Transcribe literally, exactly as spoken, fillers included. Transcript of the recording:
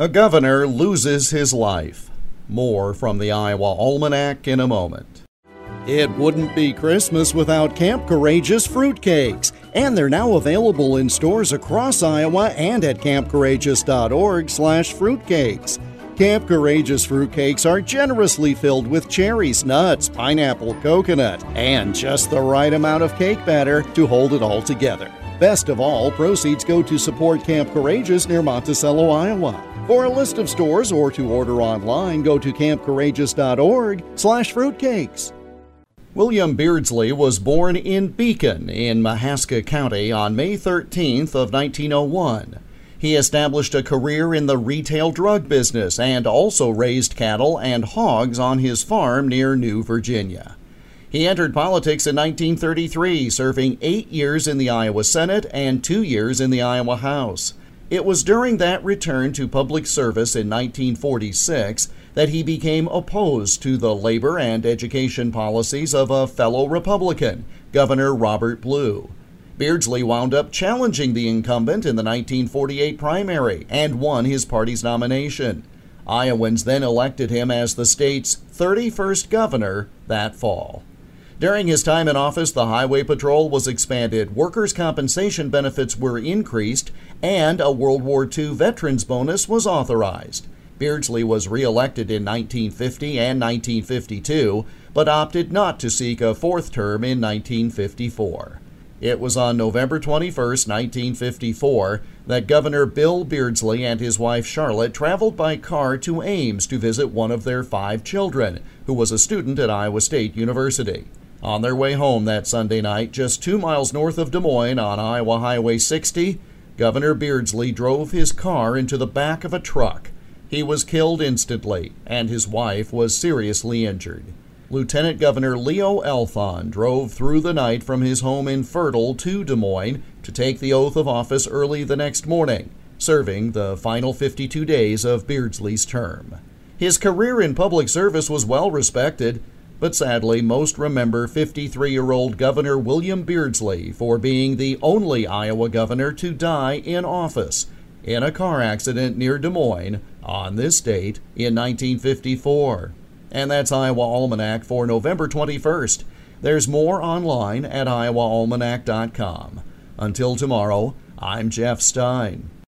A governor loses his life. More from the Iowa Almanac in a moment. It wouldn't be Christmas without Camp Courageous fruitcakes, and they're now available in stores across Iowa and at camp courageous dot org slash fruitcakes. Camp Courageous fruitcakes are generously filled with cherries, nuts, pineapple, coconut, and just the right amount of cake batter to hold it all together. Best of all, proceeds go to support Camp Courageous near Monticello, Iowa. For a list of stores or to order online, go to camp courageous dot org slash fruitcakes. William Beardsley was born in Beacon in Mahaska County on May thirteenth of nineteen oh one. He established a career in the retail drug business and also raised cattle and hogs on his farm near New Virginia. He entered politics in nineteen thirty-three, serving eight years in the Iowa Senate and two years in the Iowa House. It was during that return to public service in nineteen forty-six that he became opposed to the labor and education policies of a fellow Republican, Governor Robert Blue. Beardsley wound up challenging the incumbent in the nineteen forty-eight primary and won his party's nomination. Iowans then elected him as the state's thirty-first governor that fall. During his time in office, the Highway Patrol was expanded, workers' compensation benefits were increased, and a World War Two veterans bonus was authorized. Beardsley was re-elected in nineteen fifty and nineteen fifty-two, but opted not to seek a fourth term in nineteen fifty-four. It was on November twenty-first, nineteen fifty-four, that Governor Bill Beardsley and his wife Charlotte traveled by car to Ames to visit one of their five children, who was a student at Iowa State University. On their way home that Sunday night, just two miles north of Des Moines on Iowa Highway sixty, Governor Beardsley drove his car into the back of a truck. He was killed instantly, and his wife was seriously injured. Lieutenant Governor Leo Elthon drove through the night from his home in Fertile to Des Moines to take the oath of office early the next morning, serving the final fifty-two days of Beardsley's term. His career in public service was well respected, but sadly, most remember fifty-three-year-old Governor William Beardsley for being the only Iowa governor to die in office in a car accident near Des Moines on this date in nineteen fifty-four. And that's Iowa Almanac for November twenty-first. There's more online at iowa almanac dot com. Until tomorrow, I'm Jeff Stein.